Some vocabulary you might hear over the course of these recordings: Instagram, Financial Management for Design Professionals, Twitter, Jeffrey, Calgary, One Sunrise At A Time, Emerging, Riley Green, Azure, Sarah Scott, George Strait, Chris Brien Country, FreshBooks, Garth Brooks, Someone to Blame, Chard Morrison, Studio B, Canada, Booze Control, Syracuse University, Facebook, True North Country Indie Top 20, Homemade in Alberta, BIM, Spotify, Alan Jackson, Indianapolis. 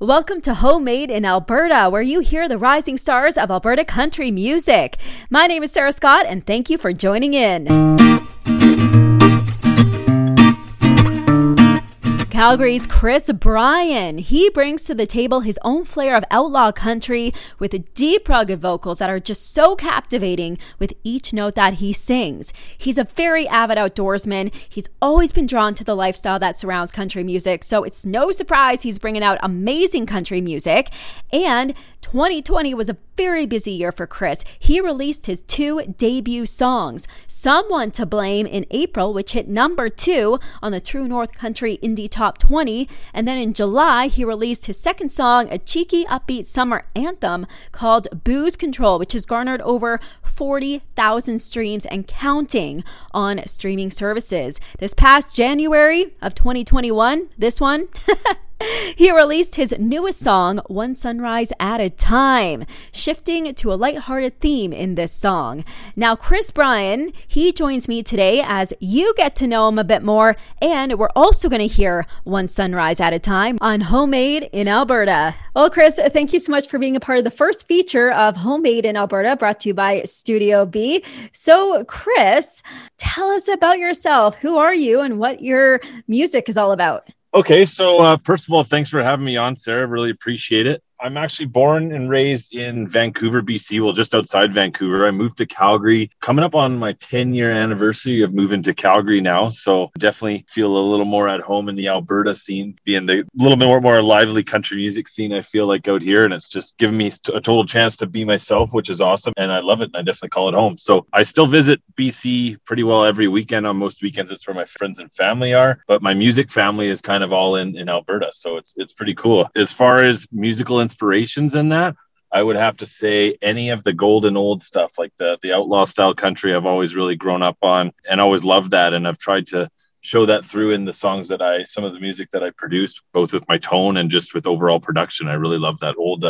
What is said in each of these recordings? Welcome to Homemade in Alberta, where you hear the rising stars of Alberta country music. My name is Sarah Scott, and thank you for joining in. Calgary's Chris Brien. He brings to the table his own flair of outlaw country with deep, rugged vocals that are just so captivating with each note that he sings. He's a very avid outdoorsman. He's always been drawn to the lifestyle that surrounds country music, so it's no surprise he's bringing out amazing country music. And 2020 was a very busy year for Chris. He released his two debut songs, Someone to Blame in April, which hit number 2 on the True North Country Indie Top 20. And then in July, he released his second song, a cheeky, upbeat summer anthem called Booze Control, which has garnered over 40,000 streams and counting on streaming services. This past January of 2021, this one, he released his newest song, One Sunrise At A Time, shifting to a lighthearted theme in this song. Now, Chris Brien, he joins me today as you get to know him a bit more, and we're also going to hear One Sunrise At A Time on Homemade in Alberta. Well, Chris, thank you so much for being a part of the first feature of Homemade in Alberta, brought to you by Studio B. So, Chris, tell us about yourself. Who are you and what your music is all about? Okay, so first of all, thanks for having me on, Sarah. Really appreciate it. I'm actually born and raised in Vancouver, BC, well, just outside Vancouver. I moved to Calgary, coming up on my 10-year anniversary of moving to Calgary now. So definitely feel a little more at home in the Alberta scene, being the little bit more lively country music scene I feel like out here. And it's just given me a total chance to be myself, which is awesome. And I love it. And I definitely call it home. So I still visit BC pretty well every weekend. On most weekends, it's where my friends and family are. But my music family is kind of all in Alberta. So it's pretty cool. As far as musical inspirations in that, I would have to say any of the golden old stuff, like the outlaw style country I've always really grown up on and always loved that. And I've tried to show that through in the songs that some of the music that I produce, both with my tone and just with overall production. I really love that old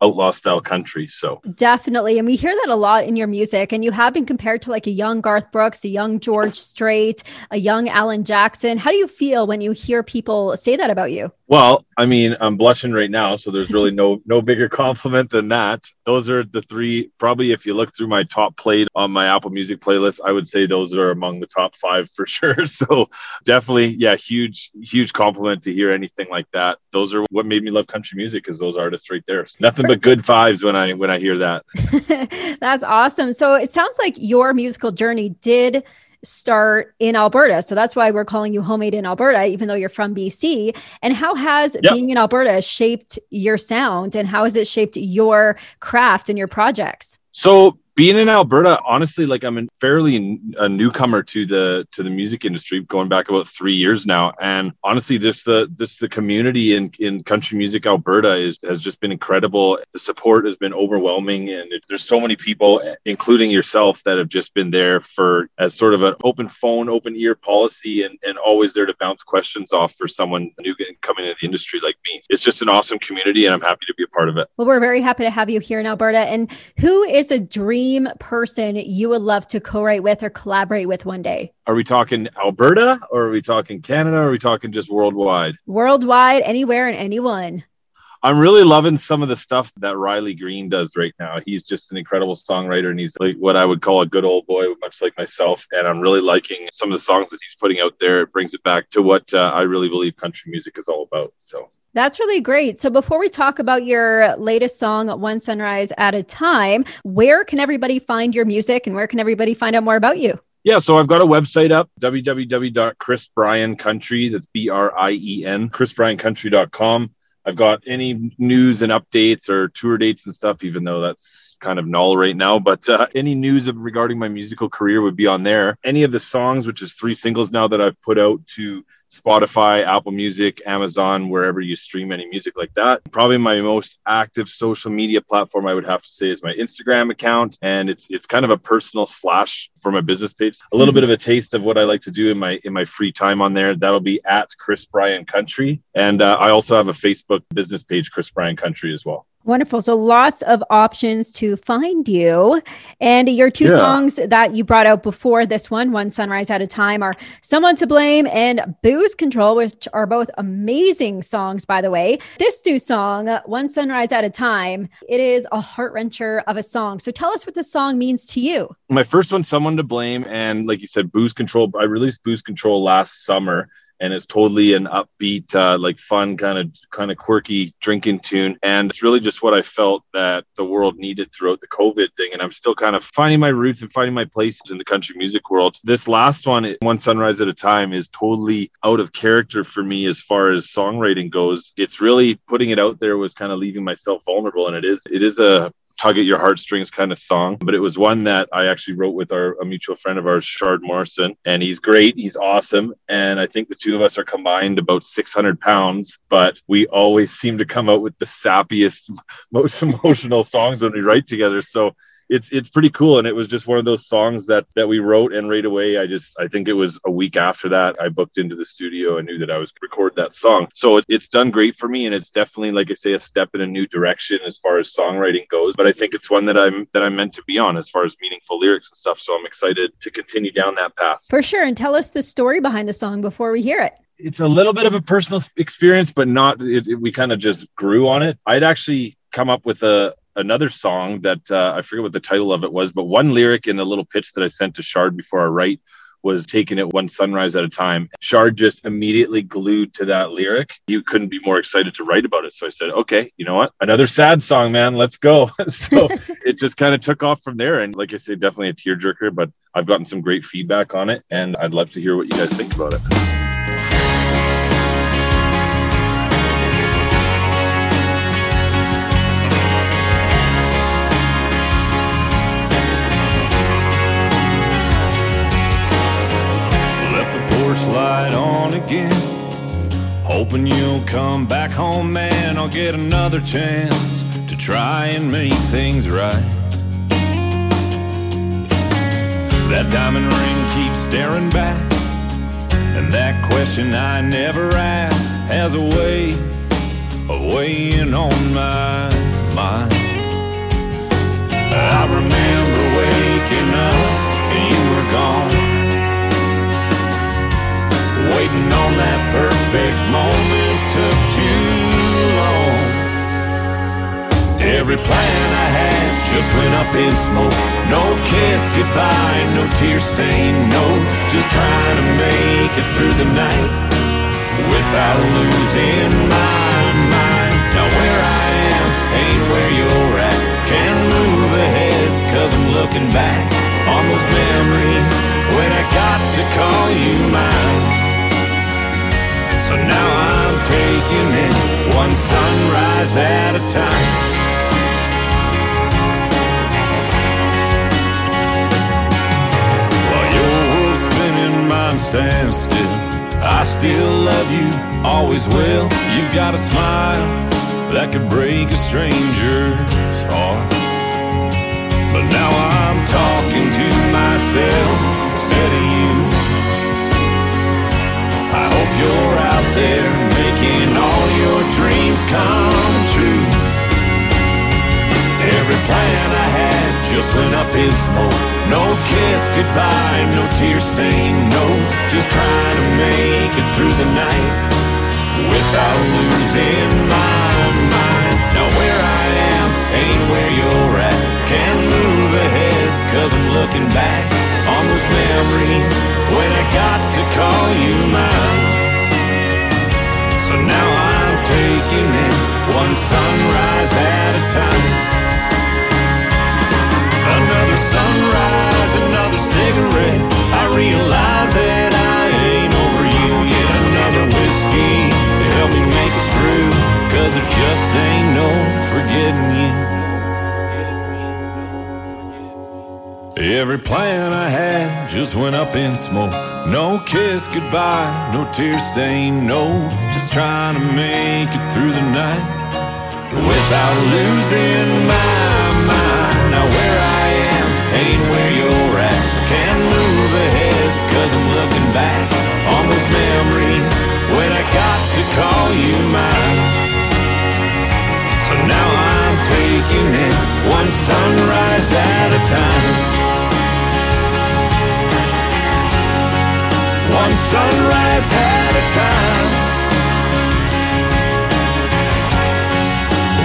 outlaw style country. So definitely. And we hear that a lot in your music, and you have been compared to like a young Garth Brooks, a young George Strait, a young Alan Jackson. How do you feel when you hear people say that about you? Well, I mean, I'm blushing right now, so there's really no bigger compliment than that. Those are the three, probably if you look through my top played on my Apple Music playlist, I would say those are among the top 5 for sure. So definitely, yeah, huge compliment to hear anything like that. Those are what made me love country music, is those artists right there. So nothing but good vibes when I hear that. That's awesome. So it sounds like your musical journey did start in Alberta. So that's why we're calling you Homemade in Alberta, even though you're from BC. And how has being in Alberta shaped your sound, and how has it shaped your craft and your projects? So being in Alberta, honestly, like I'm a newcomer to the music industry, going back about 3 years now. And honestly, the community in country music Alberta has just been incredible. The support has been overwhelming, and there's so many people, including yourself, that have just been there for as sort of an open phone, open ear policy, and always there to bounce questions off for someone new coming into the industry like me. It's just an awesome community, and I'm happy to be a part of it. Well, we're very happy to have you here in Alberta. And who is a dream person you would love to co-write with or collaborate with one day? Are we talking Alberta, or are we talking Canada, or are we talking just worldwide? Worldwide, anywhere and anyone. I'm really loving some of the stuff that Riley Green does right now. He's just an incredible songwriter, and he's like what I would call a good old boy, much like myself. And I'm really liking some of the songs that he's putting out there. It brings it back to what I really believe country music is all about. So that's really great. So before we talk about your latest song, One Sunrise at a Time, where can everybody find your music, and where can everybody find out more about you? Yeah, so I've got a website up, www.chrisbriencountry, that's Brien, chrisbriencountry.com. I've got any news and updates or tour dates and stuff, even though that's kind of null right now. But any news regarding my musical career would be on there. Any of the songs, which is 3 singles now that I've put out to Spotify, Apple Music, Amazon, wherever you stream any music like that. Probably my most active social media platform, I would have to say, is my Instagram account. And it's kind of a personal / for my business page. A little bit of a taste of what I like to do in my free time on there. That'll be at Chris Brien Country. And I also have a Facebook business page, Chris Brien Country as well. Wonderful. So lots of options to find you. And your two songs that you brought out before this one, One Sunrise at a Time, are Someone to Blame and Booze Control, which are both amazing songs, by the way. This new song, One Sunrise at a Time, it is a heart-wrencher of a song. So tell us what this song means to you. My first one, Someone to Blame, and like you said, Booze Control. I released Booze Control last summer. And it's totally an upbeat, like fun, kind of quirky drinking tune. And it's really just what I felt that the world needed throughout the COVID thing. And I'm still kind of finding my roots and finding my place in the country music world. This last one, One Sunrise at a Time, is totally out of character for me as far as songwriting goes. It's really putting it out there was kind of leaving myself vulnerable. And it is a tug at your heartstrings kind of song, but it was one that I actually wrote with a mutual friend of ours, Chard Morrison, and he's great. He's awesome. And I think the two of us are combined about 600 pounds, but we always seem to come out with the sappiest, most emotional songs when we write together. So it's pretty cool. And it was just one of those songs that we wrote, and right away, I think it was a week after that I booked into the studio. I knew that I was going to record that song. So it's done great for me. And it's definitely, like I say, a step in a new direction as far as songwriting goes. But I think it's one that I'm meant to be on as far as meaningful lyrics and stuff. So I'm excited to continue down that path. For sure. And tell us the story behind the song before we hear it. It's a little bit of a personal experience, but not, we kind of just grew on it. I'd actually come up with another song that I forget what the title of it was, but one lyric in the little pitch that I sent to Chard before I write was taking it one sunrise at a time. Chard just immediately glued to that lyric. You couldn't be more excited to write about it. So I said, okay, you know what? Another sad song, man, let's go. So it just kind of took off from there. And like I say, definitely a tearjerker, but I've gotten some great feedback on it, and I'd love to hear what you guys think about it. Light on again, hoping you'll come back home, man. I'll get another chance to try and make things right. That diamond ring keeps staring back, and that question I never asked has a way of weighing on my mind. I remember waking up and you were gone, waiting on that perfect moment took too long. Every plan I had just went up in smoke. No kiss goodbye, no tear stain, no. Just trying to make it through the night without losing my mind. Now where I am ain't where you're at. Can't move ahead cause I'm looking back on those memories when I got to call you mine. So now I'm taking it one sunrise at a time. While your world's spinning, mine stands still. I still love you, always will. You've got a smile that could break a stranger's heart. But now I'm talking to myself instead of you. I hope you're out there making all your dreams come true. Every plan I had just went up in smoke. No kiss goodbye, no tear stain, no. Just trying to make it through the night without losing my mind. Now where I am ain't where you're at. Can't move ahead cause I'm looking back on those memories when I got to call you mine. So now I'm taking it one sunrise at a time. Another sunrise, another cigarette. I realize that I ain't over you yet. Another whiskey to help me make it through, cause there just ain't no forgetting you. Every plan I had just went up in smoke. No kiss goodbye, no tear stain, no. Just trying to make it through the night without losing my mind. Now where I am ain't where you're at. Can't call you mine. So now I'm taking it one sunrise at a time. One sunrise at a time.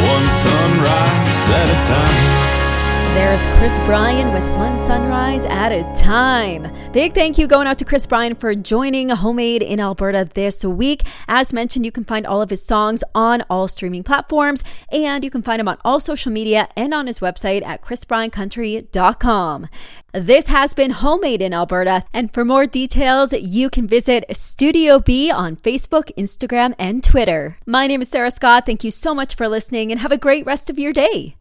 One sunrise at a time. There's Chris Brien with One Sunrise at a Time. Big thank you going out to Chris Brien for joining Homemade in Alberta this week. As mentioned, you can find all of his songs on all streaming platforms, and you can find him on all social media and on his website at chrisbriancountry.com. This has been Homemade in Alberta, and for more details, you can visit Studio B on Facebook, Instagram, and Twitter. My name is Sarah Scott. Thank you so much for listening, and have a great rest of your day.